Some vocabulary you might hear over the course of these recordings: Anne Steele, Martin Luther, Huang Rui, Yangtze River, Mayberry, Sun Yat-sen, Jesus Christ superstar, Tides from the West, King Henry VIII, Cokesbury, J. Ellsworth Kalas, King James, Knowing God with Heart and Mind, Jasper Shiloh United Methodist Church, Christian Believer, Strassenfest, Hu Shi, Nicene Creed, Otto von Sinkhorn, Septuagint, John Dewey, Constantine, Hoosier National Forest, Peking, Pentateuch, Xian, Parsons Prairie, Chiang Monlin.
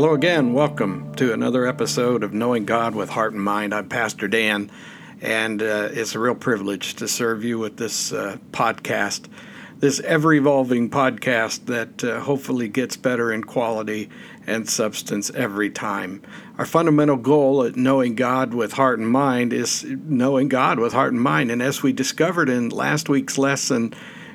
Hello again. Welcome to another episode of Knowing God with Heart and Mind. I'm Pastor Dan, and it's a real privilege to serve you with this podcast, this ever-evolving podcast that hopefully gets better in quality and substance every time. Our fundamental goal at Knowing God with Heart and Mind is knowing God with heart and mind. And as we discovered in last week's lesson,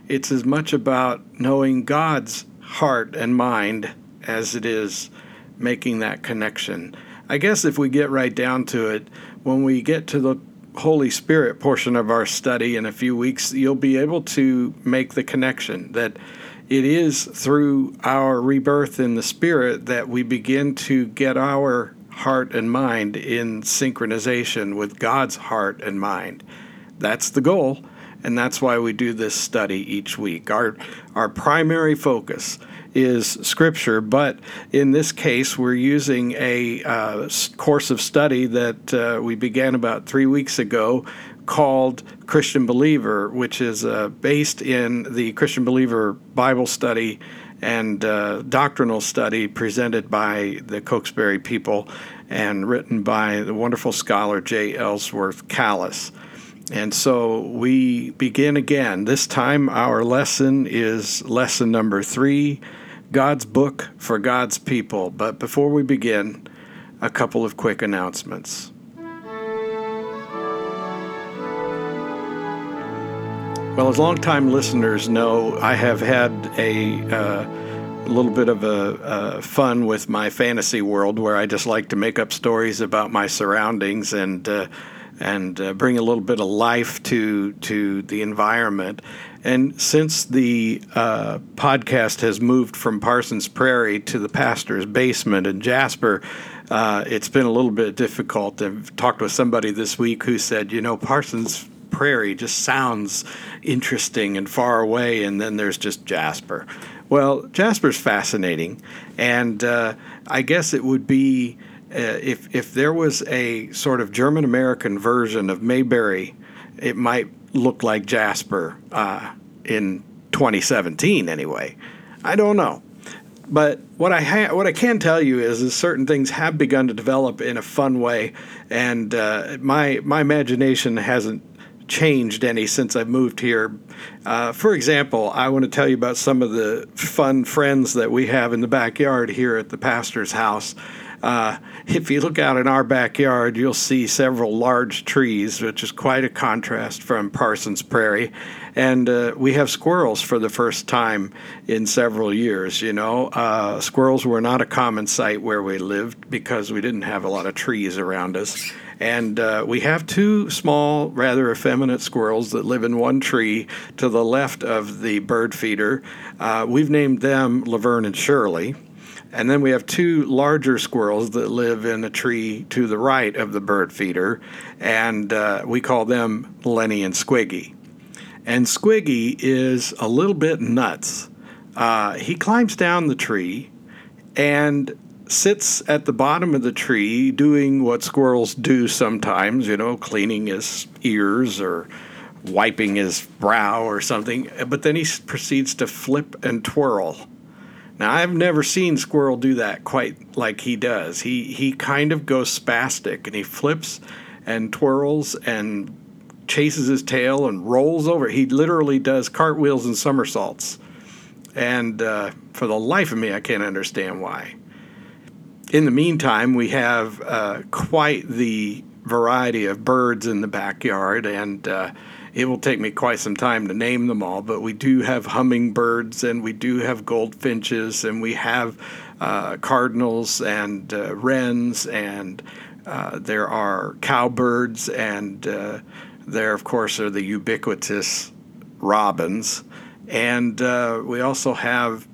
it's as much about knowing God's heart and mind as it is making that connection. I guess if we get right down to it, when we get to the Holy Spirit portion of our study in a few weeks, you'll be able to make the connection that it is through our rebirth in the Spirit that we begin to get our heart and mind in synchronization with God's heart and mind. That's the goal, and that's why we do this study each week. Our primary focus is Scripture, but in this case, we're using a course of study that we began about 3 weeks ago called Christian Believer, which is based in the Christian Believer Bible study and doctrinal study presented by the Cokesbury people and written by the wonderful scholar J. Ellsworth Kalas. And so we begin again. This time our lesson is lesson number 3, God's Book for God's People. But before we begin, a couple of quick announcements. Well, as longtime listeners know, I have had a little bit of a fun with my fantasy world where I just like to make up stories about my surroundings and bring a little bit of life to the environment. And since the podcast has moved from Parsons Prairie to the pastor's basement in Jasper, it's been a little bit difficult. I've talked with somebody this week who said, you know, Parsons Prairie just sounds interesting and far away, and then there's just Jasper. Well, Jasper's fascinating, and I guess it would be if there was a sort of German-American version of Mayberry, it might look like Jasper in 2017 anyway. I don't know. But what I can tell you is certain things have begun to develop in a fun way, and my imagination hasn't changed any since I moved here. For example, I want to tell you about some of the fun friends that we have in the backyard here at the pastor's house. If you look out in our backyard, you'll see several large trees, which is quite a contrast from Parsons Prairie. And we have squirrels for the first time in several years, you know. Squirrels were not a common sight where we lived because we didn't have a lot of trees around us. And we have two small, rather effeminate squirrels that live in one tree to the left of the bird feeder. We've named them Laverne and Shirley. And then we have two larger squirrels that live in a tree to the right of the bird feeder, and we call them Lenny and Squiggy. And Squiggy is a little bit nuts. He climbs down the tree and sits at the bottom of the tree doing what squirrels do sometimes, you know, cleaning his ears or wiping his brow or something, but then he proceeds to flip and twirl. Now, I've never seen Squirrel do that quite like he does. He kind of goes spastic, and he flips and twirls and chases his tail and rolls over. He literally does cartwheels and somersaults. And for the life of me, I can't understand why. In the meantime, we have quite the variety of birds in the backyard, and it will take me quite some time to name them all, but we do have hummingbirds, and we do have goldfinches, and we have cardinals and wrens, and there are cowbirds, and there, of course, are the ubiquitous robins. And we also have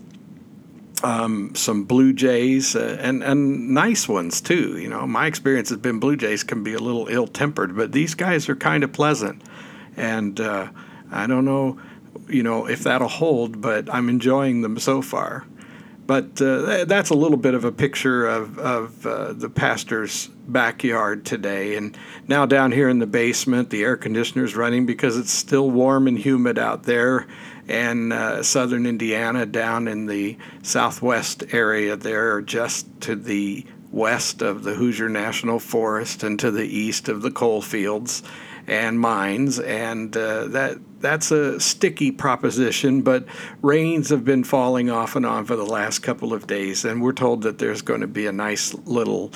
some blue jays and nice ones, too. You know, my experience has been blue jays can be a little ill-tempered, but these guys are kind of pleasant. And I don't know, you know, if that'll hold, but I'm enjoying them so far. But that's a little bit of a picture of the pastor's backyard today. And now down here in the basement, the air conditioner's running because it's still warm and humid out there. And southern Indiana down in the southwest area there, just to the west of the Hoosier National Forest and to the east of the coal fields and mines, and that's a sticky proposition, but rains have been falling off and on for the last couple of days, and we're told that there's going to be a nice little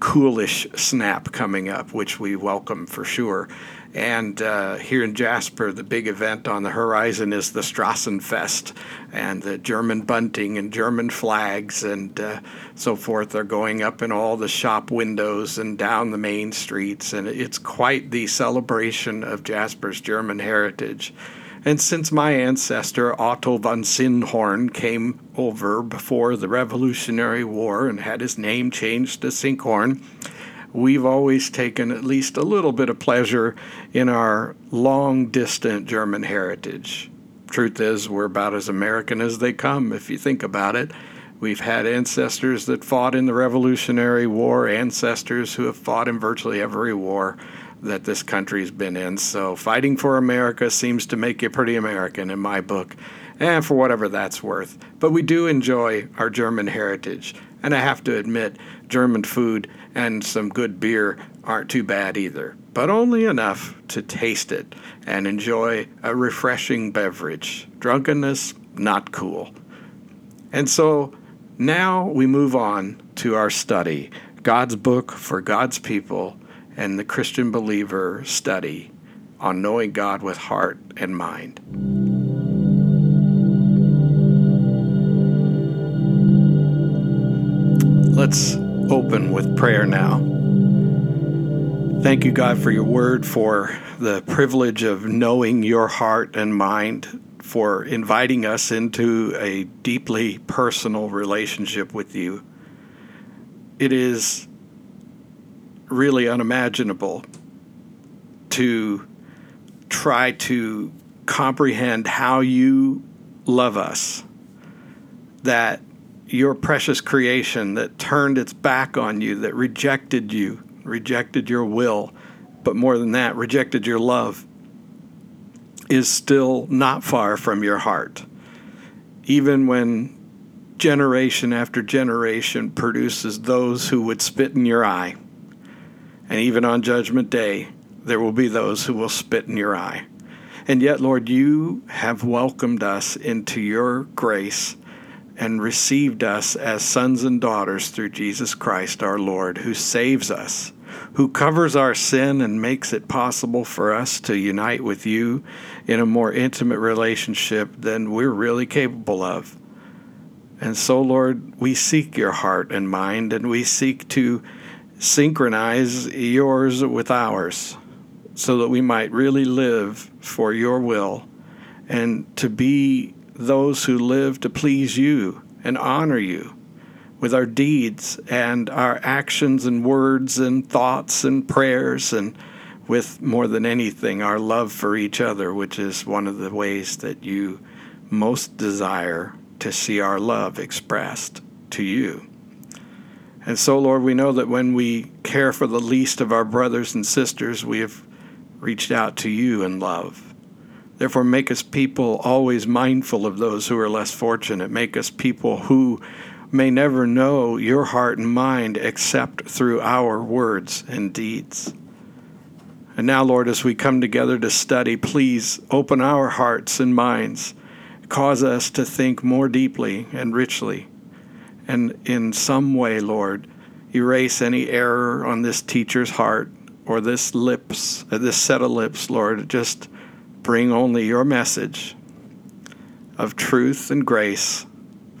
coolish snap coming up, which we welcome for sure. And here in Jasper, the big event on the horizon is the Strassenfest, and the German bunting and German flags and so forth are going up in all the shop windows and down the main streets, and it's quite the celebration of Jasper's German heritage. And since my ancestor Otto von Sinkhorn came over before the Revolutionary War and had his name changed to Sinkhorn, we've always taken at least a little bit of pleasure in our long-distant German heritage. Truth is, we're about as American as they come, if you think about it. We've had ancestors that fought in the Revolutionary War, ancestors who have fought in virtually every war that this country's been in. So fighting for America seems to make you pretty American in my book, and for whatever that's worth. But we do enjoy our German heritage. And I have to admit, German food and some good beer aren't too bad either, but only enough to taste it and enjoy a refreshing beverage. Drunkenness, not cool. And so now we move on to our study, God's Book for God's People and the Christian Believer study on knowing God with heart and mind. Let's open with prayer now. Thank you, God, for your word, for the privilege of knowing your heart and mind, for inviting us into a deeply personal relationship with you. It is really unimaginable to try to comprehend how you love us, that your precious creation that turned its back on you, that rejected you, rejected your will, but more than that, rejected your love, is still not far from your heart. Even when generation after generation produces those who would spit in your eye, and even on Judgment Day, there will be those who will spit in your eye. And yet, Lord, you have welcomed us into your grace and received us as sons and daughters through Jesus Christ our Lord, who saves us, who covers our sin and makes it possible for us to unite with you in a more intimate relationship than we're really capable of. And so, Lord, we seek your heart and mind, and we seek to synchronize yours with ours so that we might really live for your will and to be those who live to please you and honor you with our deeds and our actions and words and thoughts and prayers, and with, more than anything, our love for each other, which is one of the ways that you most desire to see our love expressed to you. And so, Lord, we know that when we care for the least of our brothers and sisters, we have reached out to you in love. Therefore, make us people always mindful of those who are less fortunate. Make us people who may never know your heart and mind except through our words and deeds. And now, Lord, as we come together to study, please open our hearts and minds. Cause us to think more deeply and richly. And in some way, Lord, erase any error on this teacher's heart or this set of lips, Lord. Just bring only your message of truth and grace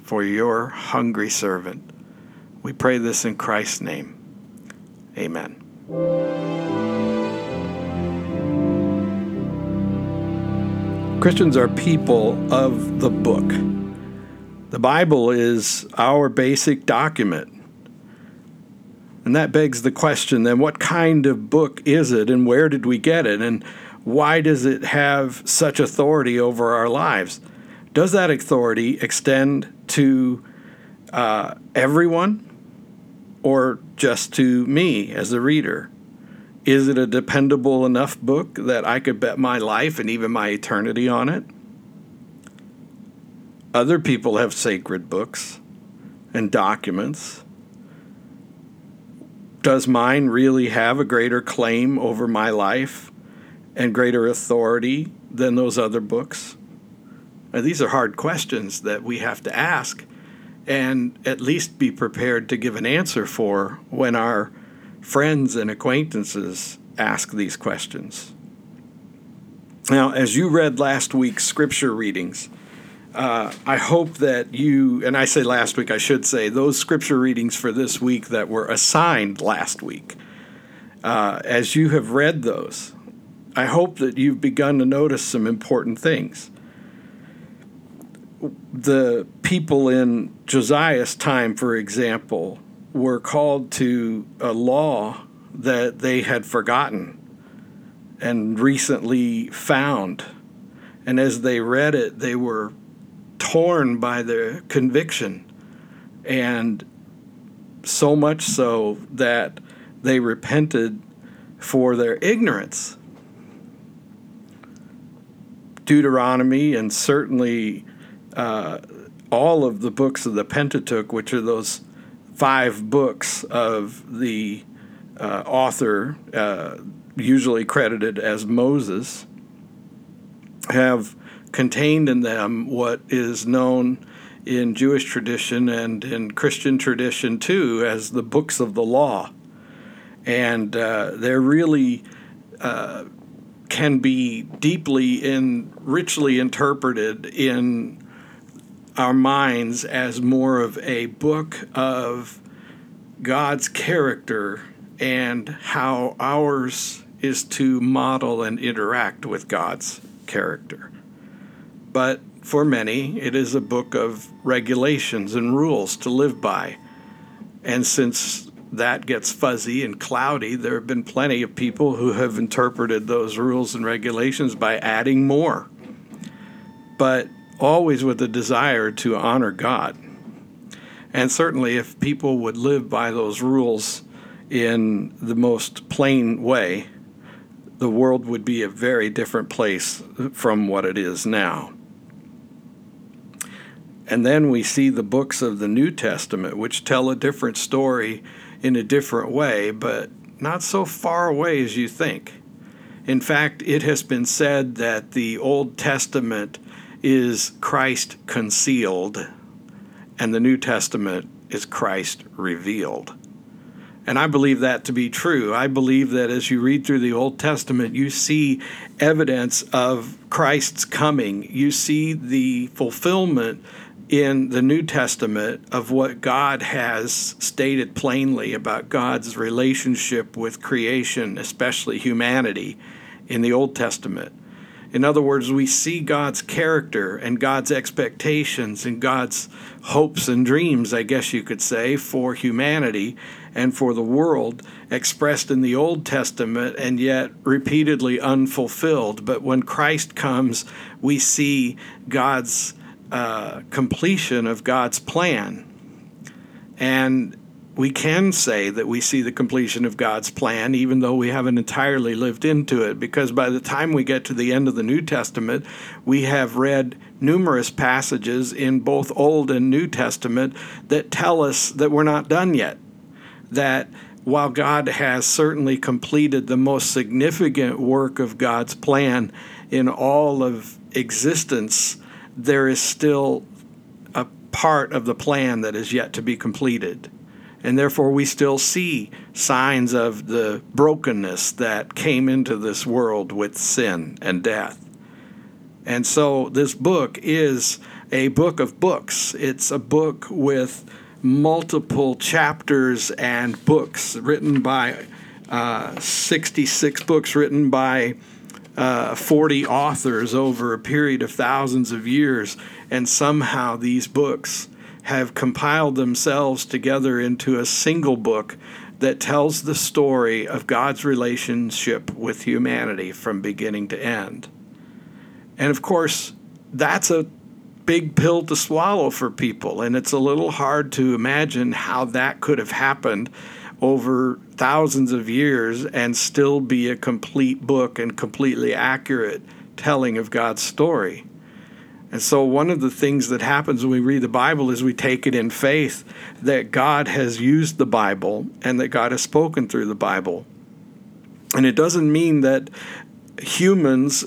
for your hungry servant. We pray this in Christ's name. Amen. Christians are people of the book. The Bible is our basic document. And that begs the question, then, what kind of book is it, and where did we get it? And why does it have such authority over our lives? Does that authority extend to everyone or just to me as a reader? Is it a dependable enough book that I could bet my life and even my eternity on it? Other people have sacred books and documents. Does mine really have a greater claim over my life and greater authority than those other books? Now, these are hard questions that we have to ask and at least be prepared to give an answer for when our friends and acquaintances ask these questions. Now, as you read last week's scripture readings, I hope that you, and I say last week, I should say, those scripture readings for this week that were assigned last week, as you have read those, I hope that you've begun to notice some important things. The people in Josiah's time, for example, were called to a law that they had forgotten and recently found. And as they read it, they were torn by their conviction, and so much so that they repented for their ignorance. Deuteronomy and certainly all of the books of the Pentateuch, which are those 5 books of the author, usually credited as Moses, have contained in them what is known in Jewish tradition and in Christian tradition too as the books of the law. And they're really can be deeply and richly interpreted in our minds as more of a book of God's character and how ours is to model and interact with God's character. But for many, it is a book of regulations and rules to live by. And since that gets fuzzy and cloudy, there have been plenty of people who have interpreted those rules and regulations by adding more. But always with a desire to honor God. And certainly if people would live by those rules in the most plain way, the world would be a very different place from what it is now. And then we see the books of the New Testament, which tell a different story in a different way, but not so far away as you think. In fact, it has been said that the Old Testament is Christ concealed, and the New Testament is Christ revealed. And I believe that to be true. I believe that as you read through the Old Testament, you see evidence of Christ's coming. You see the fulfillment in the New Testament of what God has stated plainly about God's relationship with creation, especially humanity, in the Old Testament. In other words, we see God's character and God's expectations and God's hopes and dreams, I guess you could say, for humanity and for the world expressed in the Old Testament and yet repeatedly unfulfilled. But when Christ comes, we see God's completion of God's plan. And we can say that we see the completion of God's plan, even though we haven't entirely lived into it, because by the time we get to the end of the New Testament, we have read numerous passages in both Old and New Testament that tell us that we're not done yet, that while God has certainly completed the most significant work of God's plan in all of existence, there is still a part of the plan that is yet to be completed. And therefore, we still see signs of the brokenness that came into this world with sin and death. And so this book is a book of books. It's a book with multiple chapters and books written by 66 books written by 40 authors over a period of thousands of years. And somehow these books have compiled themselves together into a single book that tells the story of God's relationship with humanity from beginning to end. And of course, that's a big pill to swallow for people, and it's a little hard to imagine how that could have happened over thousands of years and still be a complete book and completely accurate telling of God's story. And so one of the things that happens when we read the Bible is we take it in faith that God has used the Bible and that God has spoken through the Bible. And it doesn't mean that humans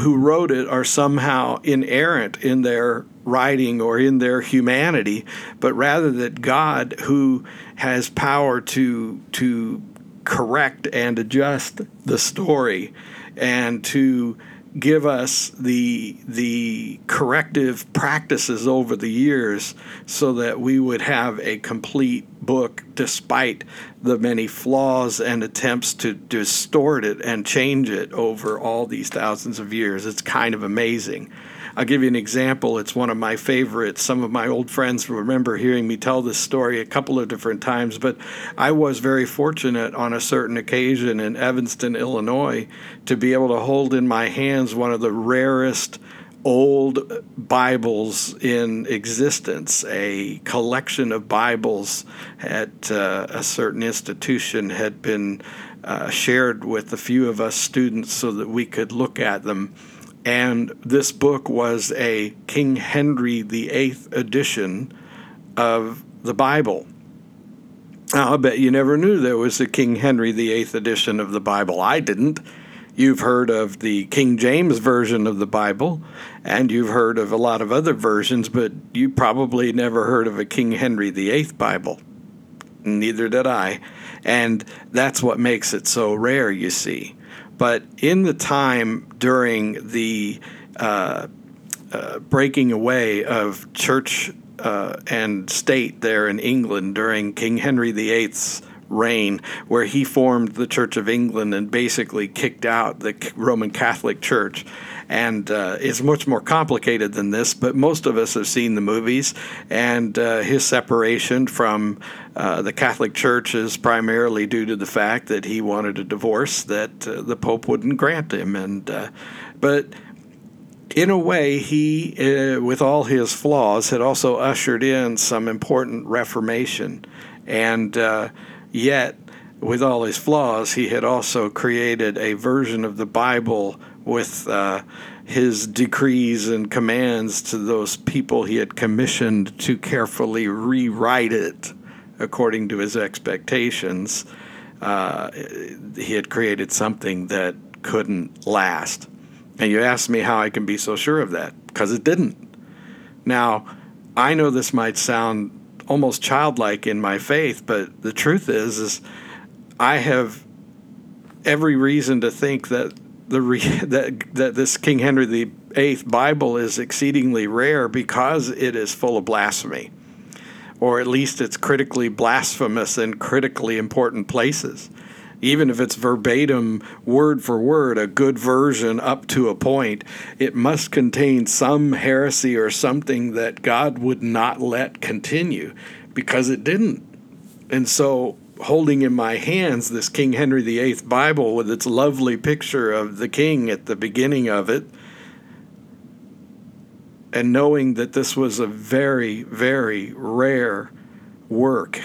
who wrote it are somehow inerrant in their writing or in their humanity, but rather that God, who has power to correct and adjust the story and to give us the corrective practices over the years so that we would have a complete book despite the many flaws and attempts to distort it and change it over all these thousands of years. It's kind of amazing. I'll give you an example. It's one of my favorites. Some of my old friends remember hearing me tell this story a couple of different times, but I was very fortunate on a certain occasion in Evanston, Illinois, to be able to hold in my hands one of the rarest old Bibles in existence. A collection of Bibles at a certain institution had been shared with a few of us students so that we could look at them. And this book was a King Henry VIII edition of the Bible. Now, I bet you never knew there was a King Henry VIII edition of the Bible. I didn't. You've heard of the King James version of the Bible, and you've heard of a lot of other versions, but you probably never heard of a King Henry VIII Bible. Neither did I. And that's what makes it so rare, you see. But in the time during the breaking away of church and state there in England during King Henry VIII's reign, where he formed the Church of England and basically kicked out the Roman Catholic Church. And it's much more complicated than this, but most of us have seen the movies, and his separation from the Catholic Church is primarily due to the fact that he wanted a divorce that the Pope wouldn't grant him. And but in a way, he, with all his flaws, had also ushered in some important reformation. And yet, with all his flaws, he had also created a version of the Bible with his decrees and commands to those people he had commissioned to carefully rewrite it according to his expectations. He had created something that couldn't last. And you ask me how I can be so sure of that, because it didn't. Now, I know this might sound almost childlike in my faith, but the truth is I have every reason to think that that this King Henry VIII Bible is exceedingly rare because it is full of blasphemy, or at least it's critically blasphemous in critically important places. Even if it's verbatim, word for word, a good version up to a point, it must contain some heresy or something that God would not let continue, because it didn't. And so, holding in my hands this King Henry VIII Bible with its lovely picture of the king at the beginning of it, and knowing that this was a very, very rare work,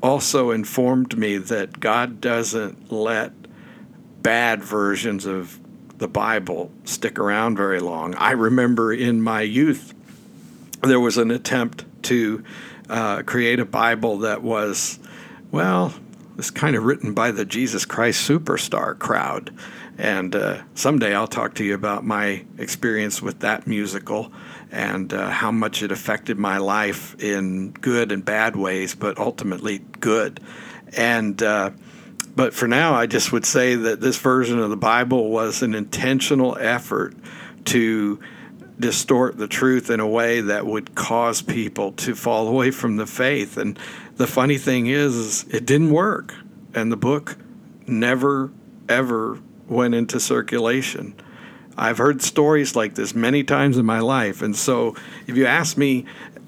also informed me that God doesn't let bad versions of the Bible stick around very long. I remember in my youth, there was an attempt to create a Bible that was, well, it's kind of written by the Jesus Christ Superstar crowd. And someday I'll talk to you about my experience with that musical and how much it affected my life in good and bad ways, but ultimately good. And but for now, I just would say that this version of the Bible was an intentional effort to distort the truth in a way that would cause people to fall away from the faith. And the funny thing is it didn't work. And the book never, ever went into circulation. I've heard stories like this many times in my life. And so if you ask me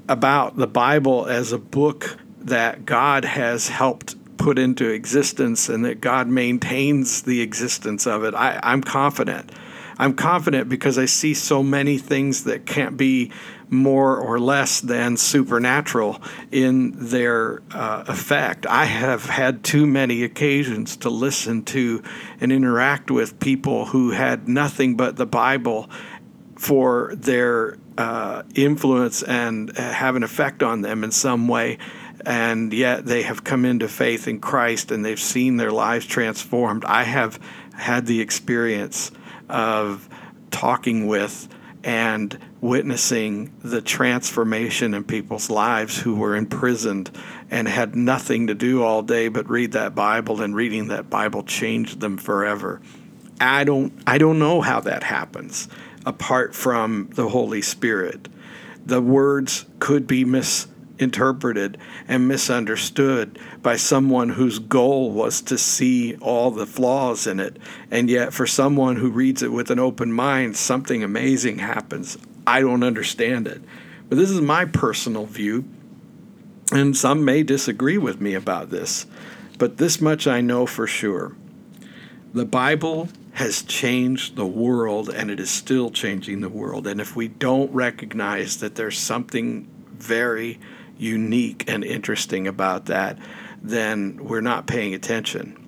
about the Bible as a book that God has helped put into existence and that God maintains the existence of it, I'm confident. I'm confident because I see so many things that can't be more or less than supernatural in their effect. I have had too many occasions to listen to and interact with people who had nothing but the Bible for their influence and have an effect on them in some way. And yet they have come into faith in Christ and they've seen their lives transformed. I have had the experience of talking with and witnessing the transformation in people's lives who were imprisoned and had nothing to do all day but read that Bible, and reading that Bible changed them forever. I don't know how that happens apart from the Holy Spirit. The words could be misinterpreted and misunderstood by someone whose goal was to see all the flaws in it. And yet for someone who reads it with an open mind, something amazing happens. I don't understand it. But this is my personal view, and some may disagree with me about this. But this much I know for sure. The Bible has changed the world, and it is still changing the world. And if we don't recognize that there's something very unique and interesting about that, then we're not paying attention.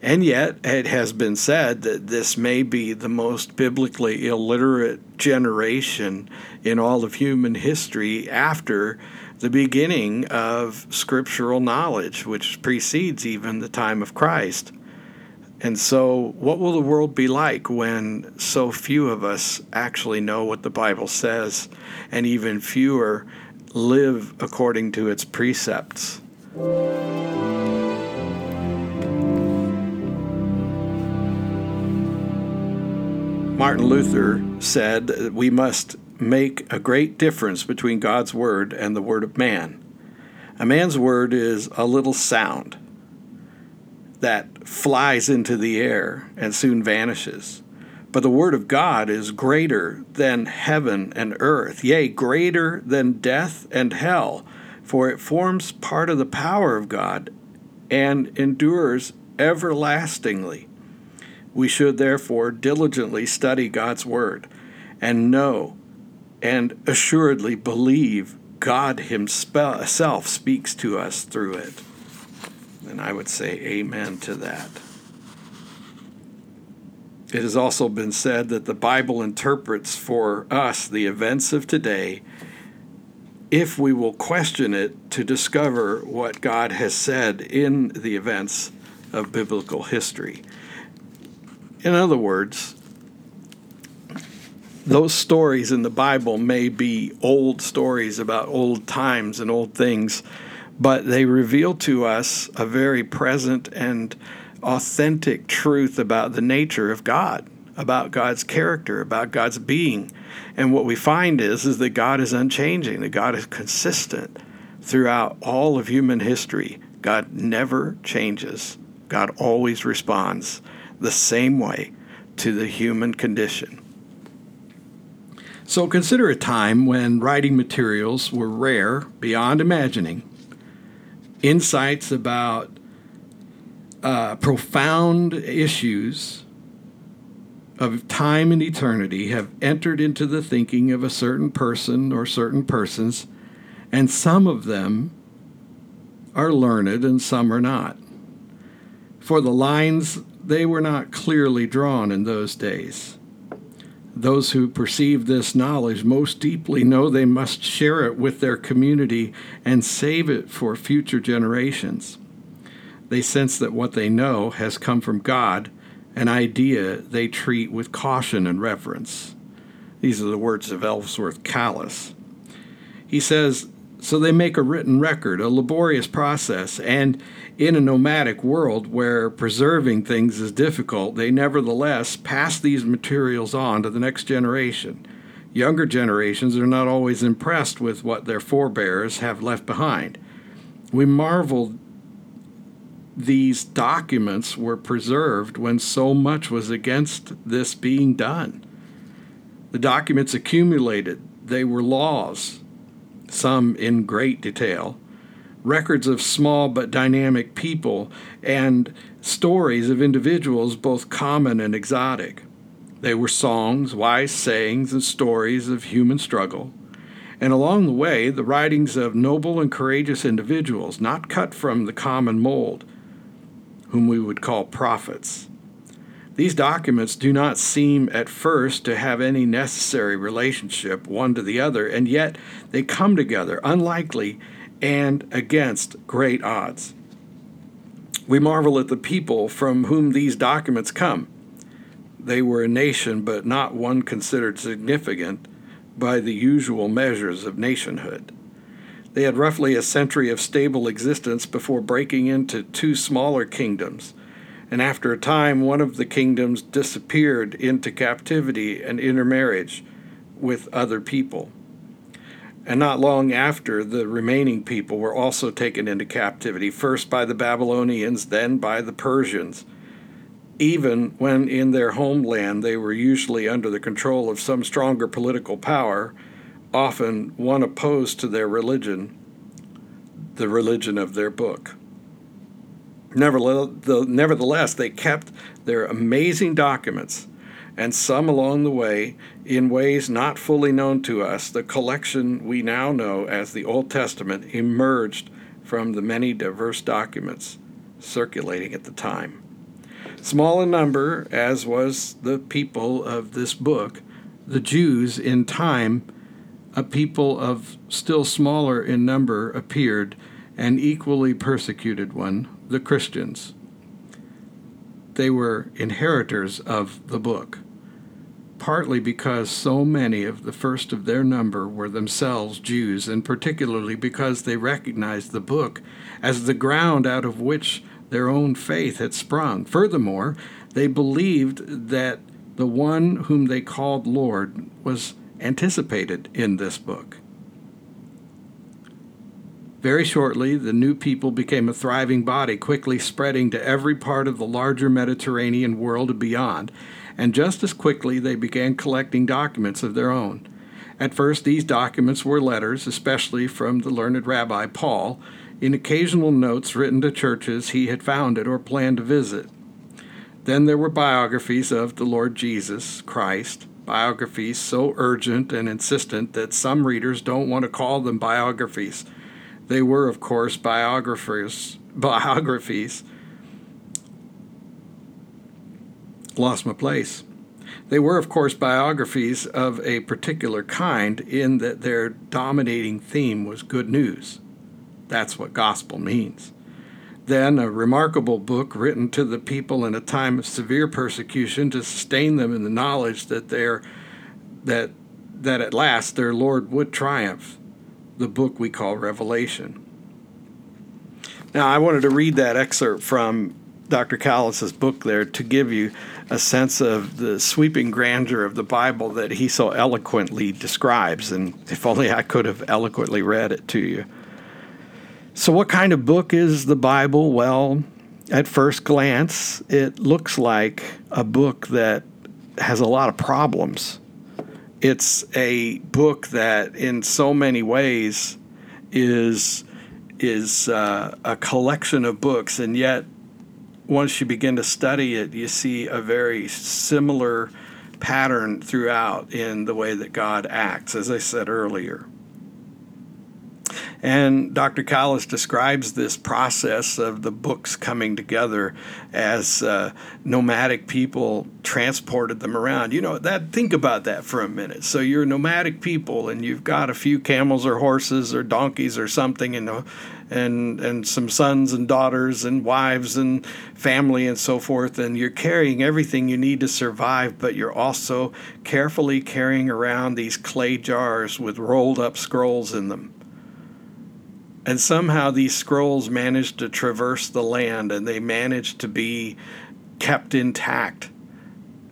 And yet, it has been said that this may be the most biblically illiterate generation in all of human history after the beginning of scriptural knowledge, which precedes even the time of Christ. And so what will the world be like when so few of us actually know what the Bible says, and even fewer live according to its precepts? Martin Luther said that we must make a great difference between God's word and the word of man. A man's word is a little sound that flies into the air and soon vanishes. But the word of God is greater than heaven and earth, yea, greater than death and hell, for it forms part of the power of God and endures everlastingly. We should therefore diligently study God's word and know and assuredly believe God himself speaks to us through it. And I would say amen to that. It has also been said that the Bible interprets for us the events of today if we will question it to discover what God has said in the events of biblical history. In other words, those stories in the Bible may be old stories about old times and old things, but they reveal to us a very present and authentic truth about the nature of God, about God's character, about God's being. And what we find is that God is unchanging, that God is consistent throughout all of human history. God never changes. God always responds the same way to the human condition. So consider a time when writing materials were rare beyond imagining. Insights about profound issues of time and eternity have entered into the thinking of a certain person or certain persons, and some of them are learned and some are not. For the lines, they were not clearly drawn in those days. Those who perceive this knowledge most deeply know they must share it with their community and save it for future generations. They sense that what they know has come from God, an idea they treat with caution and reverence. These are the words of Ellsworth Kalas. He says, so they make a written record, a laborious process, and in a nomadic world where preserving things is difficult, they nevertheless pass these materials on to the next generation. Younger generations are not always impressed with what their forebears have left behind. We marvel these documents were preserved when so much was against this being done. The documents accumulated, they were laws, some in great detail, records of small but dynamic people, and stories of individuals both common and exotic. They were songs, wise sayings, and stories of human struggle, and along the way, the writings of noble and courageous individuals, not cut from the common mold, whom we would call prophets. These documents do not seem at first to have any necessary relationship one to the other, and yet they come together, unlikely and against great odds. We marvel at the people from whom these documents come. They were a nation, but not one considered significant by the usual measures of nationhood. They had roughly a century of stable existence before breaking into two smaller kingdoms, and after a time one of the kingdoms disappeared into captivity and intermarriage with other people. And not long after, the remaining people were also taken into captivity, first by the Babylonians, then by the Persians, even when in their homeland they were usually under the control of some stronger political power, often one opposed to their religion, the religion of their book. Nevertheless, they kept their amazing documents, and some along the way, in ways not fully known to us, the collection we now know as the Old Testament emerged from the many diverse documents circulating at the time. Small in number, as was the people of this book, the Jews in time, a people of still smaller in number appeared, an equally persecuted one, the Christians. They were inheritors of the book, partly because so many of the first of their number were themselves Jews, and particularly because they recognized the book as the ground out of which their own faith had sprung. Furthermore, they believed that the one whom they called Lord was anticipated in this book. Very shortly, the new people became a thriving body, quickly spreading to every part of the larger Mediterranean world and beyond, and just as quickly they began collecting documents of their own. At first, these documents were letters, especially from the learned Rabbi Paul, in occasional notes written to churches he had founded or planned to visit. Then there were biographies of the Lord Jesus Christ, biographies so urgent and insistent that some readers don't want to call them biographies. They were, of course, biographies. Lost my place. They were, of course, biographies of a particular kind in that their dominating theme was good news. That's what gospel means. Then a remarkable book written to the people in a time of severe persecution to sustain them in the knowledge that that at last their Lord would triumph. The book we call Revelation. Now, I wanted to read that excerpt from Dr. Kalas's book there to give you a sense of the sweeping grandeur of the Bible that he so eloquently describes, and if only I could have eloquently read it to you. So what kind of book is the Bible? Well, at first glance, it looks like a book that has a lot of problems. It's a book that in so many ways is a collection of books, and yet once you begin to study it, you see a very similar pattern throughout in the way that God acts, as I said earlier. And Dr. Kalas describes this process of the books coming together as nomadic people transported them around. You know, think about that for a minute. So you're nomadic people, and you've got a few camels or horses or donkeys or something, and some sons and daughters and wives and family and so forth, and you're carrying everything you need to survive, but you're also carefully carrying around these clay jars with rolled-up scrolls in them. And somehow these scrolls managed to traverse the land, and they managed to be kept intact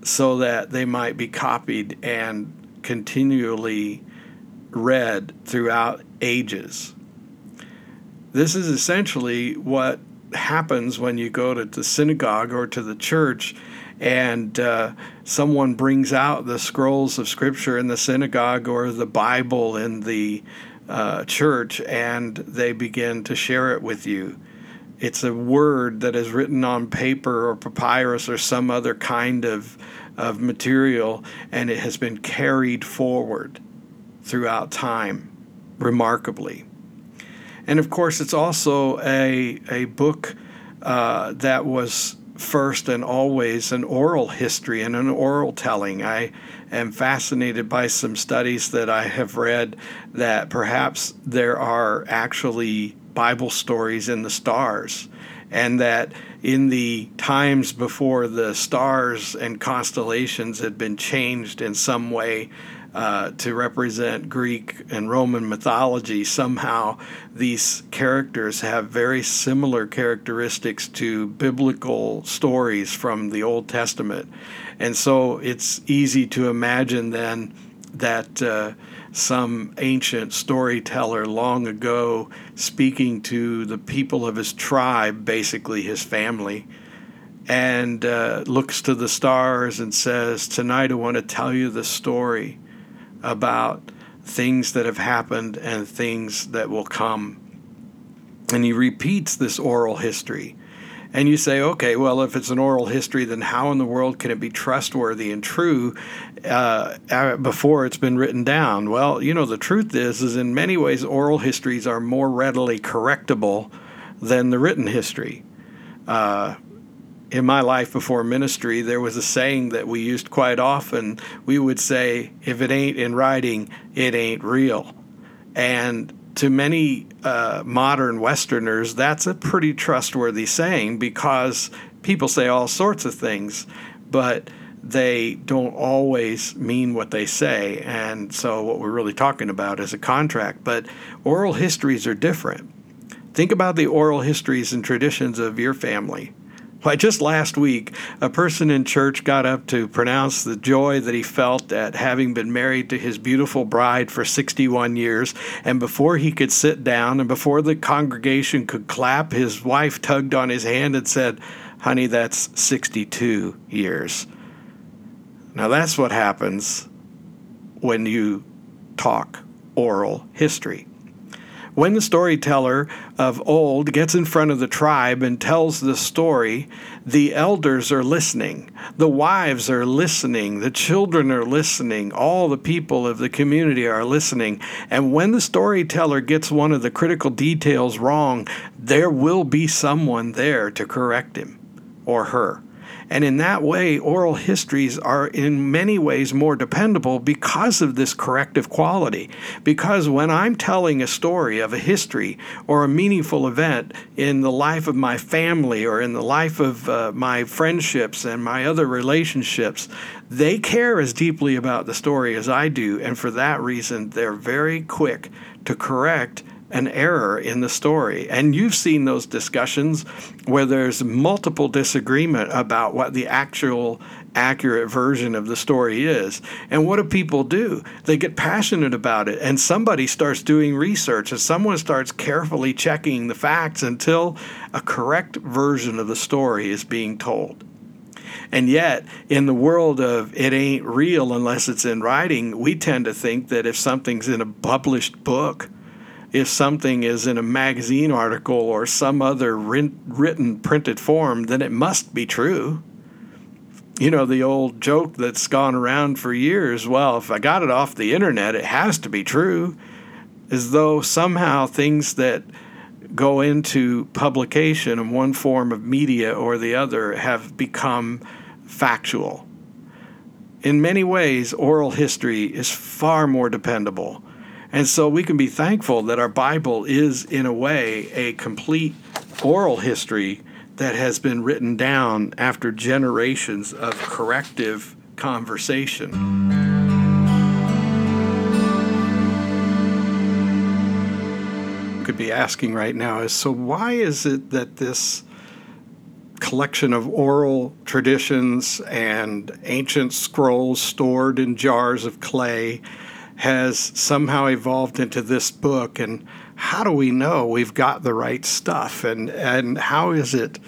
so that they might be copied and continually read throughout ages. This is essentially what happens when you go to the synagogue or to the church, and someone brings out the scrolls of Scripture in the synagogue or the Bible in the church, and they begin to share it with you. It's a word that is written on paper or papyrus or some other kind of material, and it has been carried forward throughout time, remarkably. And of course, it's also a book that was first and always an oral history and an oral telling. I am fascinated by some studies that I have read that perhaps there are actually Bible stories in the stars, and that in the times before the stars and constellations had been changed in some way to represent Greek and Roman mythology, somehow these characters have very similar characteristics to biblical stories from the Old Testament. And so it's easy to imagine then that some ancient storyteller long ago, speaking to the people of his tribe, basically his family, and looks to the stars and says, "Tonight I want to tell you the story about things that have happened and things that will come." And he repeats this oral history. And you say, okay, well, if it's an oral history, then how in the world can it be trustworthy and true before it's been written down? Well, you know, the truth is in many ways oral histories are more readily correctable than the written history. In my life before ministry, there was a saying that we used quite often. We would say, if it ain't in writing, it ain't real. And to many modern Westerners, that's a pretty trustworthy saying, because people say all sorts of things, but they don't always mean what they say. And so what we're really talking about is a contract. But oral histories are different. Think about the oral histories and traditions of your family. Why, just last week, a person in church got up to pronounce the joy that he felt at having been married to his beautiful bride for 61 years. And before he could sit down and before the congregation could clap, his wife tugged on his hand and said, "Honey, that's 62 years. Now, that's what happens when you talk oral history. When the storyteller of old gets in front of the tribe and tells the story, the elders are listening, the wives are listening, the children are listening, all the people of the community are listening. And when the storyteller gets one of the critical details wrong, there will be someone there to correct him or her. And in that way, oral histories are in many ways more dependable because of this corrective quality. Because when I'm telling a story of a history or a meaningful event in the life of my family or in the life of my friendships and my other relationships, they care as deeply about the story as I do. And for that reason, they're very quick to correct an error in the story. And you've seen those discussions where there's multiple disagreement about what the actual accurate version of the story is. And what do people do? They get passionate about it, and somebody starts doing research, and someone starts carefully checking the facts until a correct version of the story is being told. And yet, in the world of it ain't real unless it's in writing, we tend to think that if something's in a published book, if something is in a magazine article or some other written, printed form, then it must be true. You know, the old joke that's gone around for years, well, if I got it off the internet, it has to be true, as though somehow things that go into publication in one form of media or the other have become factual. In many ways, oral history is far more dependable. And so we can be thankful that our Bible is, in a way, a complete oral history that has been written down after generations of corrective conversation. You could be asking right now is, so why is it that this collection of oral traditions and ancient scrolls stored in jars of clay has somehow evolved into this book, and how do we know we've got the right stuff? And how is it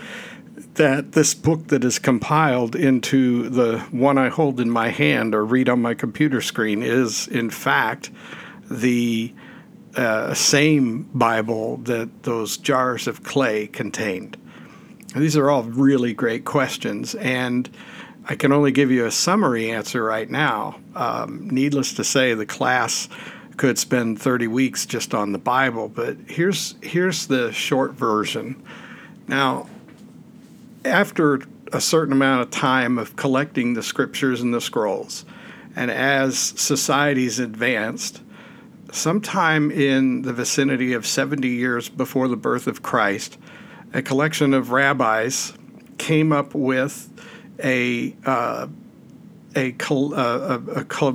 that this book that is compiled into the one I hold in my hand or read on my computer screen is, in fact, the same Bible that those jars of clay contained? These are all really great questions, and I can only give you a summary answer right now. Needless to say, the class could spend 30 weeks just on the Bible, but here's the short version. Now, after a certain amount of time of collecting the scriptures and the scrolls, and as societies advanced, sometime in the vicinity of 70 years before the birth of Christ, a collection of rabbis came up with a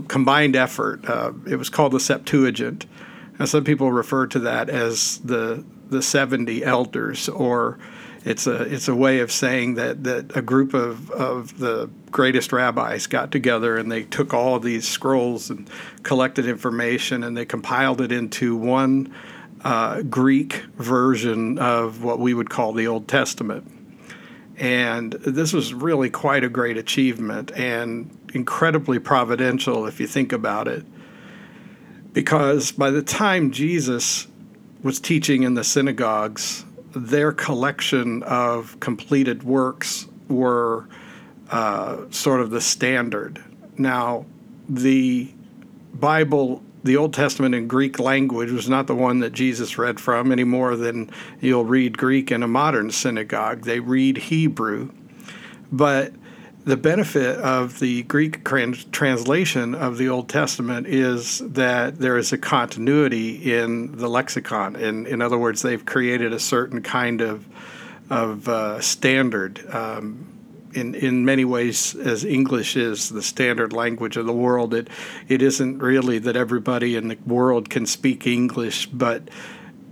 combined effort. It was called the Septuagint, and some people refer to that as the 70 elders, or it's a way of saying that a group of the greatest rabbis got together and they took all these scrolls and collected information and they compiled it into one Greek version of what we would call the Old Testament. And this was really quite a great achievement and incredibly providential if you think about it, because by the time Jesus was teaching in the synagogues, their collection of completed works were sort of the standard. Now, the Bible, the Old Testament in Greek language, was not the one that Jesus read from any more than you'll read Greek in a modern synagogue. They read Hebrew. But the benefit of the Greek translation of the Old Testament is that there is a continuity in the lexicon. In other words, they've created a certain kind of standard. In many ways, as English is the standard language of the world, it isn't really that everybody in the world can speak English, but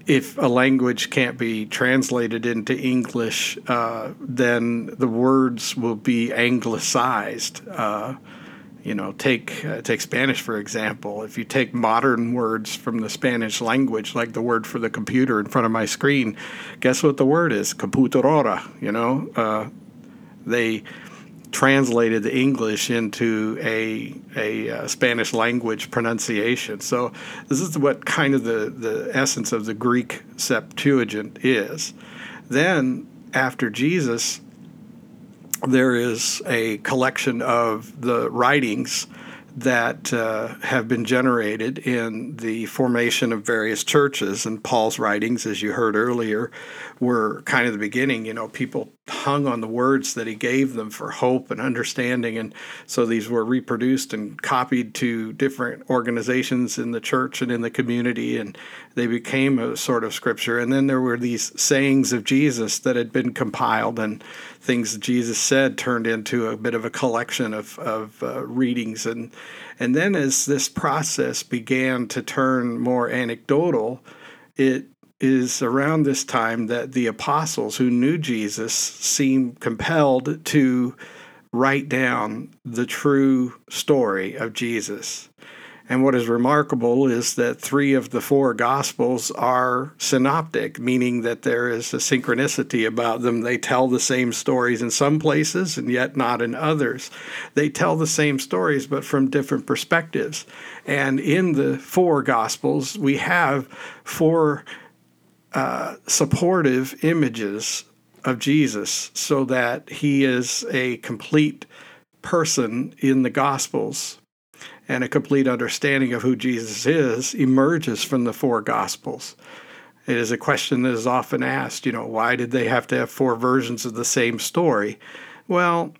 if a language can't be translated into English, then the words will be anglicized. Take Spanish, for example. If you take modern words from the Spanish language, like the word for the computer in front of my screen, guess what the word is? Computadora, They translated the English into a Spanish language pronunciation. So this is what kind of the essence of the Greek Septuagint is. Then after Jesus, there is a collection of the writings that have been generated in the formation of various churches. And Paul's writings, as you heard earlier, were kind of the beginning. People hung on the words that he gave them for hope and understanding. And so these were reproduced and copied to different organizations in the church and in the community, and they became a sort of scripture. And then there were these sayings of Jesus that had been compiled, and things that Jesus said turned into a bit of a collection of readings. And then as this process began to turn more anecdotal, it is around this time that the apostles who knew Jesus seem compelled to write down the true story of Jesus. And what is remarkable is that 3 of the 4 Gospels are synoptic, meaning that there is a synchronicity about them. They tell the same stories in some places and yet not in others. They tell the same stories but from different perspectives. And in the 4 Gospels, we have 4 supportive images of Jesus so that he is a complete person in the Gospels. And a complete understanding of who Jesus is emerges from the 4 Gospels. It is a question that is often asked, why did they have to have 4 versions of the same story? Well,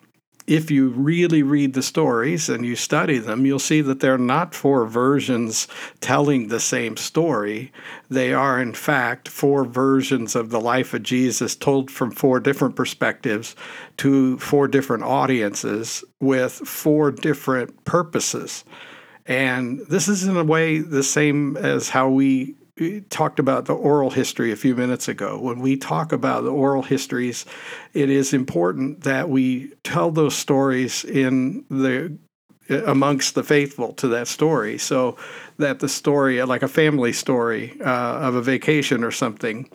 if you really read the stories and you study them, you'll see that they're not 4 versions telling the same story. They are, in fact, 4 versions of the life of Jesus told from 4 different perspectives to 4 different audiences with 4 different purposes. And this is, in a way, the same as how we talked about the oral history a few minutes ago. When we talk about the oral histories, it is important that we tell those stories amongst the faithful to that story, so that the story, like a family story of a vacation or something,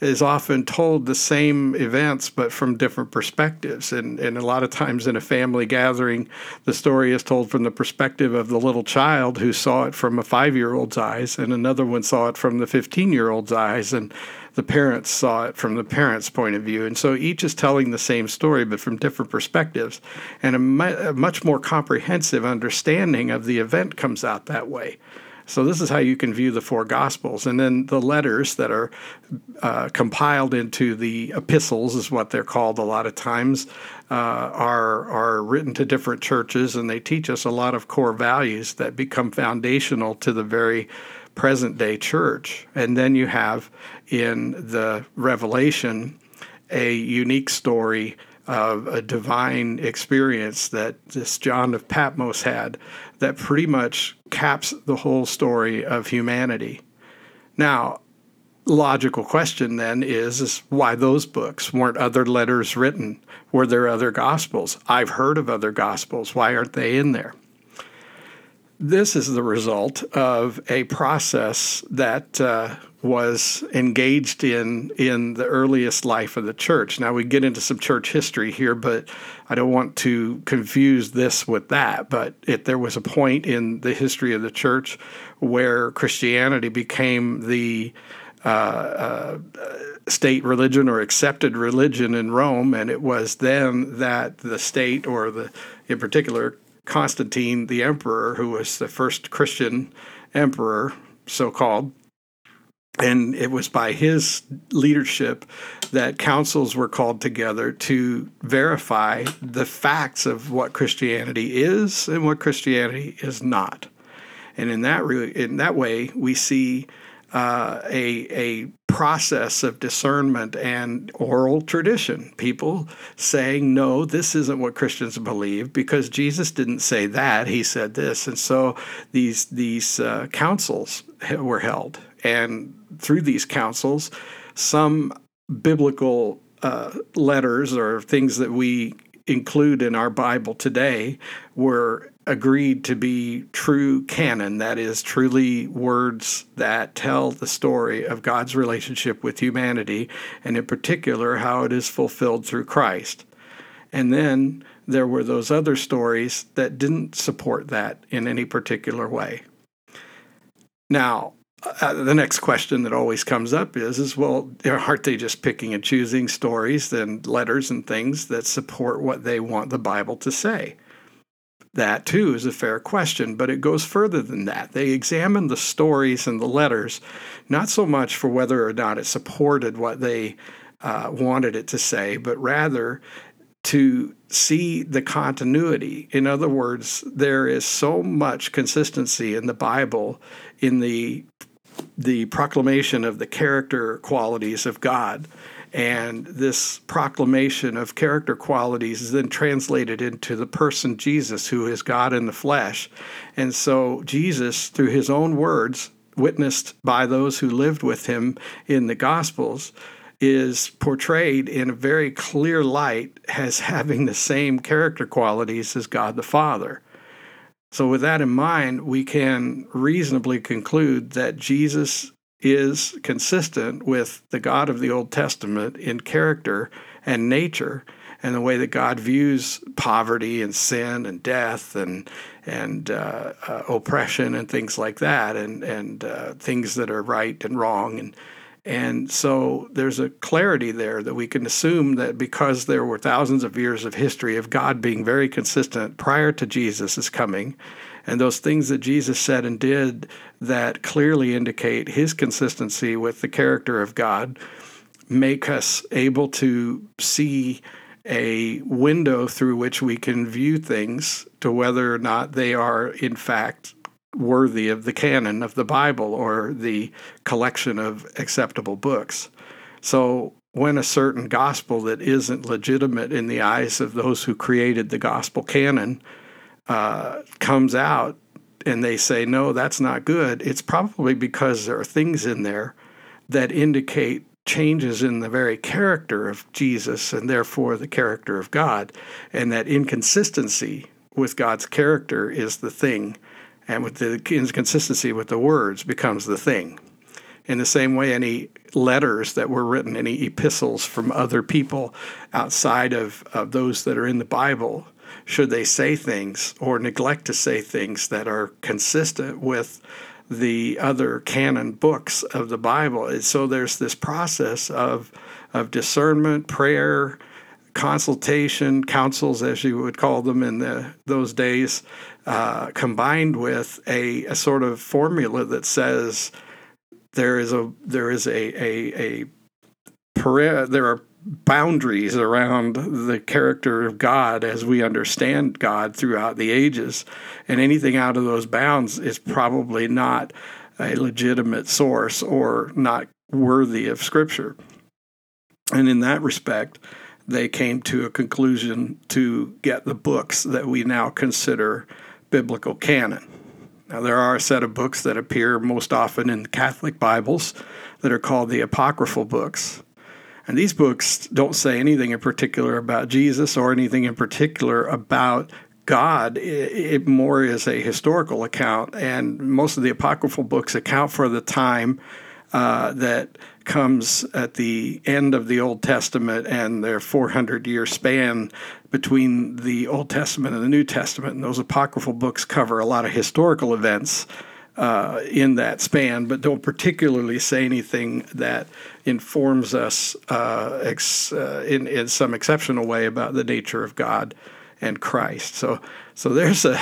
is often told the same events, but from different perspectives. And a lot of times in a family gathering, the story is told from the perspective of the little child who saw it from a 5-year-old's eyes, and another one saw it from the 15-year-old's eyes, and the parents saw it from the parents' point of view. And so each is telling the same story, but from different perspectives. And a much more comprehensive understanding of the event comes out that way. So this is how you can view the four Gospels. And then the letters that are compiled into the epistles, is what they're called a lot of times, are written to different churches, and they teach us a lot of core values that become foundational to the very present-day church. And then you have in the Revelation a unique story of a divine experience that this John of Patmos had that pretty much caps the whole story of humanity. Now, logical question then is why those books? Weren't other letters written? Were there other Gospels? I've heard of other Gospels. Why aren't they in there? This is the result of a process that was engaged in the earliest life of the church. Now, we get into some church history here, but I don't want to confuse this with that. But there was a point in the history of the church where Christianity became the state religion or accepted religion in Rome, and it was then that the state, or in particular, Constantine, the emperor, who was the first Christian emperor, so-called, and it was by his leadership that councils were called together to verify the facts of what Christianity is and what Christianity is not. And in that way, we see a process of discernment and oral tradition. People saying, no, this isn't what Christians believe, because Jesus didn't say that. He said this. And so these councils were held. And through these councils, some biblical letters or things that we include in our Bible today were agreed to be true canon, that is, truly words that tell the story of God's relationship with humanity, and in particular, how it is fulfilled through Christ. And then there were those other stories that didn't support that in any particular way. Now, the next question that always comes up is, well, aren't they just picking and choosing stories and letters and things that support what they want the Bible to say? That, too, is a fair question, but it goes further than that. They examined the stories and the letters, not so much for whether or not it supported what they wanted it to say, but rather to see the continuity. In other words, there is so much consistency in the Bible in the proclamation of the character qualities of God. And this proclamation of character qualities is then translated into the person Jesus, who is God in the flesh. And so Jesus, through his own words, witnessed by those who lived with him in the Gospels, is portrayed in a very clear light as having the same character qualities as God the Father. So with that in mind, we can reasonably conclude that Jesus is consistent with the God of the Old Testament in character and nature, and the way that God views poverty and sin and death and oppression and things like that, and things that are right and wrong. And so there's a clarity there that we can assume that because there were thousands of years of history of God being very consistent prior to Jesus' coming, and those things that Jesus said and did that clearly indicate his consistency with the character of God make us able to see a window through which we can view things to whether or not they are, in fact, worthy of the canon of the Bible or the collection of acceptable books. So when a certain gospel that isn't legitimate in the eyes of those who created the gospel canon comes out and they say, no, that's not good, it's probably because there are things in there that indicate changes in the very character of Jesus and therefore the character of God, and that inconsistency with God's character is the thing. And with the inconsistency with the words becomes the thing. In the same way, any letters that were written, any epistles from other people outside of those that are in the Bible, should they say things or neglect to say things that are consistent with the other canon books of the Bible. And so there's this process of discernment, prayer, consultation, councils, as you would call them in those days, combined with a sort of formula that says there are boundaries around the character of God as we understand God throughout the ages, and anything out of those bounds is probably not a legitimate source or not worthy of Scripture. And in that respect, they came to a conclusion to get the books that we now consider biblical canon. Now, there are a set of books that appear most often in the Catholic Bibles that are called the apocryphal books. And these books don't say anything in particular about Jesus or anything in particular about God. It more is a historical account, and most of the apocryphal books account for the time that comes at the end of the Old Testament and their 400-year span between the Old Testament and the New Testament. And those apocryphal books cover a lot of historical events in that span, but don't particularly say anything that informs us in some exceptional way about the nature of God and Christ. So there's a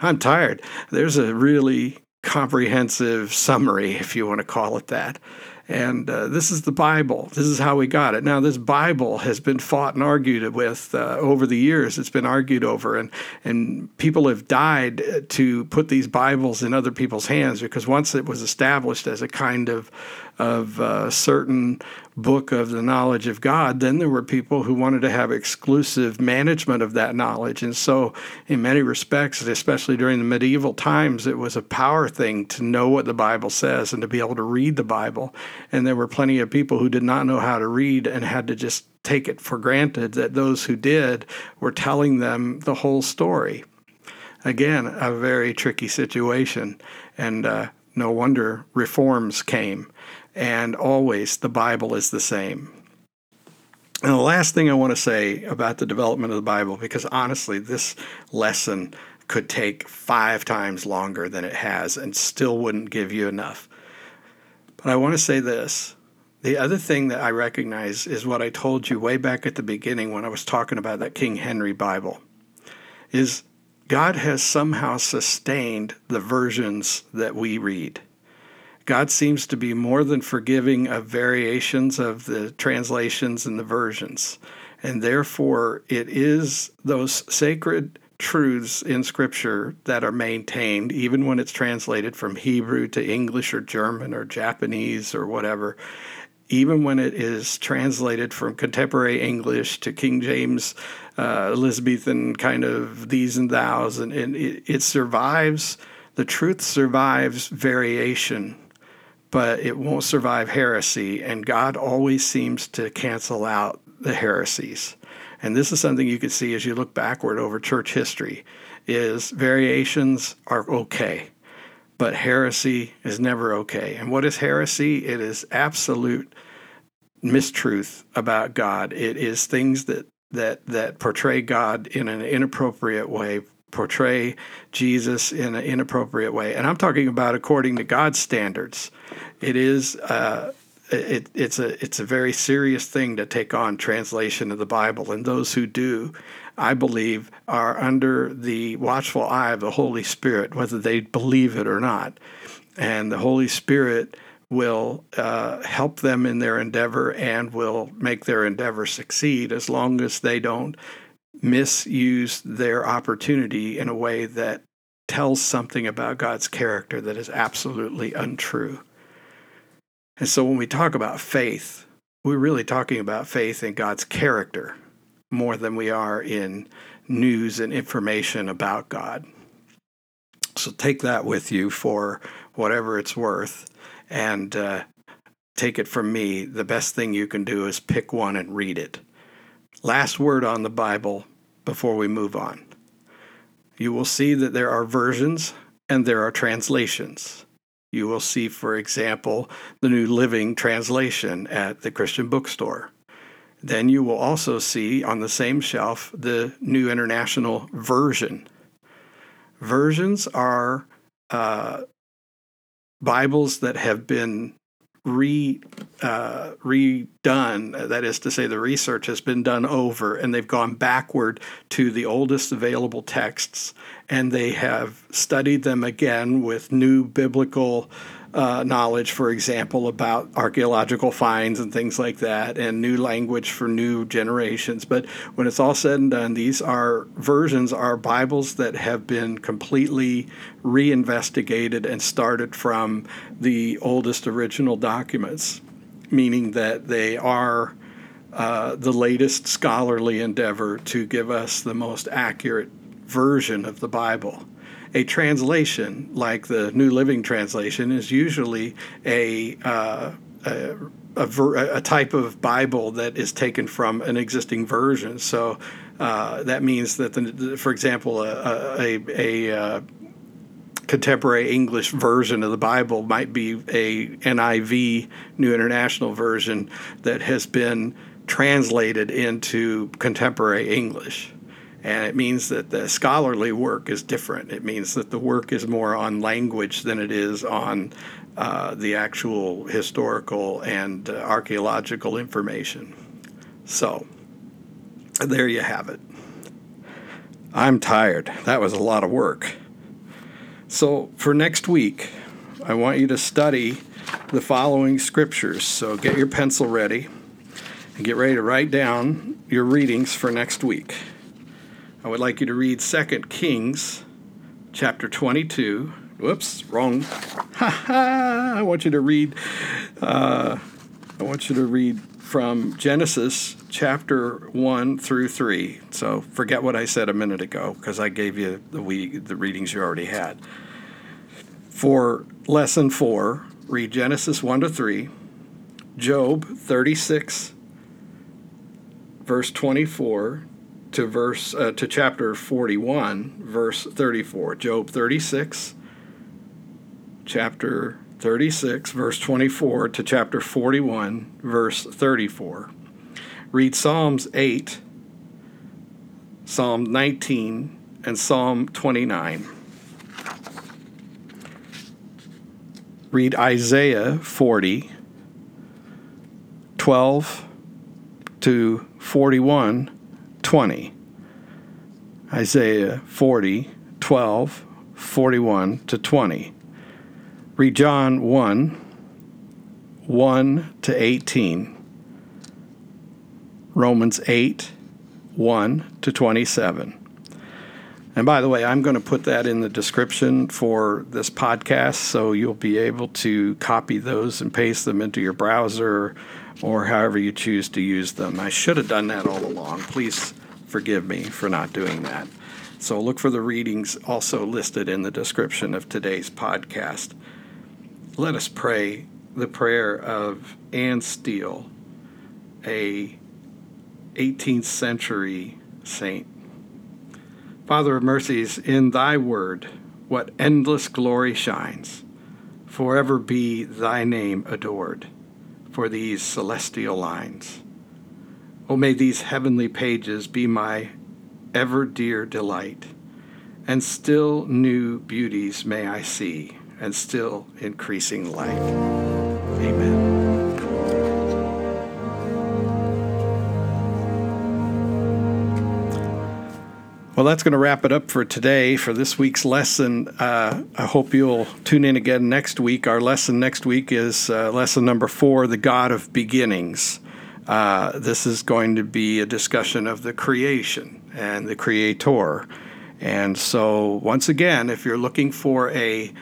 I'm tired. There's a really comprehensive summary, if you want to call it that. And this is the Bible. This is how we got it. Now, this Bible has been fought and argued with over the years. It's been argued over, and people have died to put these Bibles in other people's hands, because once it was established as a kind of certain book of the knowledge of God, then there were people who wanted to have exclusive management of that knowledge. And so in many respects, especially during the medieval times, it was a power thing to know what the Bible says and to be able to read the Bible. And there were plenty of people who did not know how to read and had to just take it for granted that those who did were telling them the whole story. Again, a very tricky situation, and no wonder reforms came. And always the Bible is the same. And the last thing I want to say about the development of the Bible, because honestly, this lesson could take 5 times longer than it has and still wouldn't give you enough. But I want to say this. The other thing that I recognize is what I told you way back at the beginning when I was talking about that King Henry Bible, is God has somehow sustained the versions that we read. God seems to be more than forgiving of variations of the translations and the versions. And therefore, it is those sacred truths in Scripture that are maintained, even when it's translated from Hebrew to English or German or Japanese or whatever, even when it is translated from contemporary English to King James, Elizabethan kind of these and thous, and it survives, the truth survives variation, but it won't survive heresy, and God always seems to cancel out the heresies. And this is something you can see as you look backward over church history, is variations are okay, but heresy is never okay. And what is heresy? It is absolute mistruth about God. It is things that portray God in an inappropriate way, portray Jesus in an inappropriate way. And I'm talking about according to God's standards. It is it's a very serious thing to take on translation of the Bible. And those who do, I believe, are under the watchful eye of the Holy Spirit, whether they believe it or not. And the Holy Spirit will help them in their endeavor and will make their endeavor succeed, as long as they don't misuse their opportunity in a way that tells something about God's character that is absolutely untrue. And so when we talk about faith, we're really talking about faith in God's character more than we are in news and information about God. So take that with you for whatever it's worth, and take it from me. The best thing you can do is pick one and read it. Last word on the Bible before we move on. You will see that there are versions and there are translations. You will see, for example, the New Living Translation at the Christian bookstore. Then you will also see on the same shelf the New International Version. Versions are Bibles that have been redone, that is to say the research has been done over, and they've gone backward to the oldest available texts, and they have studied them again with new biblical knowledge, for example, about archaeological finds and things like that, and new language for new generations. But when it's all said and done, these are versions, are Bibles that have been completely reinvestigated and started from the oldest original documents, meaning that they are the latest scholarly endeavor to give us the most accurate version of the Bible. A translation, like the New Living Translation, is usually a type of Bible that is taken from an existing version. So that means that, for example, a contemporary English version of the Bible might be a NIV, New International Version, that has been translated into contemporary English. And it means that the scholarly work is different. It means that the work is more on language than it is on the actual historical and archaeological information. So there you have it. I'm tired. That was a lot of work. So for next week, I want you to study the following scriptures. So get your pencil ready and get ready to write down your readings for next week. I would like you to read 2 Kings chapter 22. Whoops, wrong. I want you to read from Genesis chapter 1 through 3. So forget what I said a minute ago, because I gave you the readings you already had. For lesson 4, read Genesis 1 to 3, Job 36, verse 24, to chapter 41, verse 34. Job 36, chapter 36, verse 24, to chapter 41, verse 34. Read Psalms 8, Psalm 19, and Psalm 29. Read Isaiah 40, 12 to 41, 20. Isaiah 40, 12, 41 to 20. Read John 1, 1 to 18. Romans 8, 1 to 27. And by the way, I'm going to put that in the description for this podcast, so you'll be able to copy those and paste them into your browser or however you choose to use them. I should have done that all along. Please forgive me for not doing that. So look for the readings also listed in the description of today's podcast. Let us pray the prayer of Anne Steele, a 18th century saint. Father of mercies, in thy word, what endless glory shines. Forever be thy name adored for these celestial lines. Oh, may these heavenly pages be my ever dear delight, and still new beauties may I see, and still increasing light. Amen. Well, that's going to wrap it up for today, for this week's lesson. I hope you'll tune in again next week. Our lesson next week is lesson number 4, The God of Beginnings. This is going to be a discussion of the creation and the Creator. And so, once again, if you're looking for a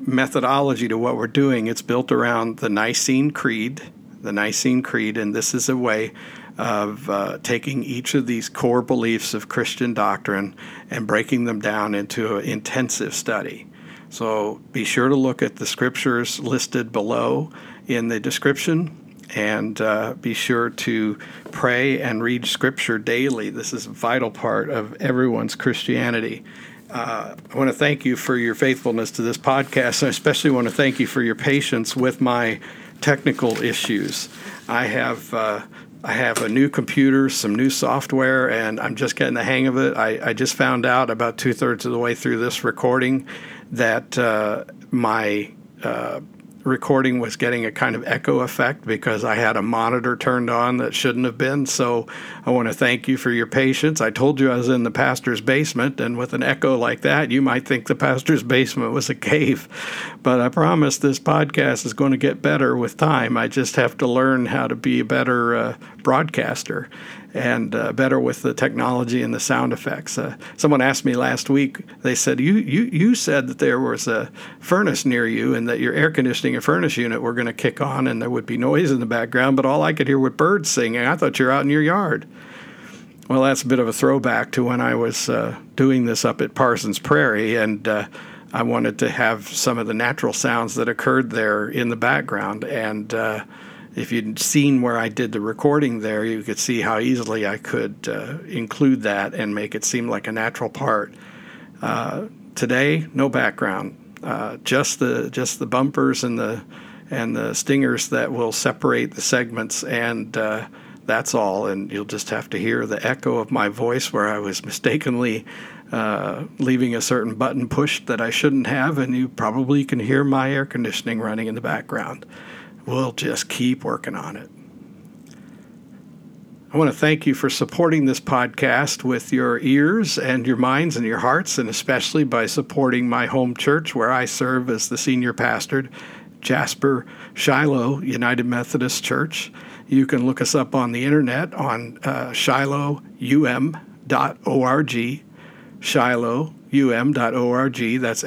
methodology to what we're doing, it's built around the Nicene Creed. The Nicene Creed, and this is a way of taking each of these core beliefs of Christian doctrine and breaking them down into an intensive study. So be sure to look at the scriptures listed below in the description, and be sure to pray and read scripture daily. This is a vital part of everyone's Christianity. I want to thank you for your faithfulness to this podcast, and I especially want to thank you for your patience with my technical issues. I have a new computer, some new software, and I'm just getting the hang of it. I just found out about 2/3 of the way through this recording that my recording was getting a kind of echo effect because I had a monitor turned on that shouldn't have been. So I want to thank you for your patience. I told you I was in the pastor's basement, and with an echo like that, you might think the pastor's basement was a cave. But I promise this podcast is going to get better with time. I just have to learn how to be a better broadcaster and better with the technology and the sound effects. Someone asked me last week, they said, you said that there was a furnace near you and that your air conditioning and furnace unit were going to kick on and there would be noise in the background, but all I could hear were birds singing. I thought you were out in your yard. Well, that's a bit of a throwback to when I was doing this up at Parsons Prairie, and I wanted to have some of the natural sounds that occurred there in the background, and if you'd seen where I did the recording there, you could see how easily I could include that and make it seem like a natural part. Today, no background, just the bumpers and the stingers that will separate the segments, and that's all. And you'll just have to hear the echo of my voice where I was mistakenly leaving a certain button pushed that I shouldn't have, and you probably can hear my air conditioning running in the background. We'll just keep working on it. I want to thank you for supporting this podcast with your ears and your minds and your hearts, and especially by supporting my home church where I serve as the senior pastor, Jasper Shiloh United Methodist Church. You can look us up on the internet on shilohum.org, shilohum.org, that's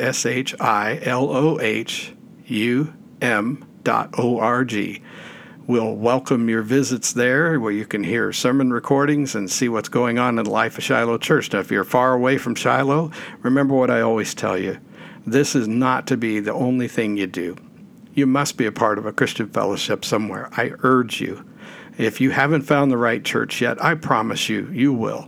shilohum.org. We'll welcome your visits there, where you can hear sermon recordings and see what's going on in the life of Shiloh Church. Now, if you're far away from Shiloh, remember what I always tell you. This is not to be the only thing you do. You must be a part of a Christian fellowship somewhere. I urge you. If you haven't found the right church yet, I promise you, you will.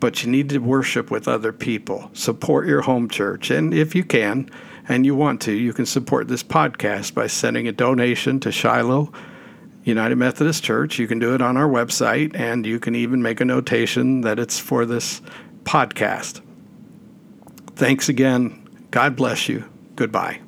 But you need to worship with other people. Support your home church, and if you can, and you want to, you can support this podcast by sending a donation to Shiloh United Methodist Church. You can do it on our website, and you can even make a notation that it's for this podcast. Thanks again. God bless you. Goodbye.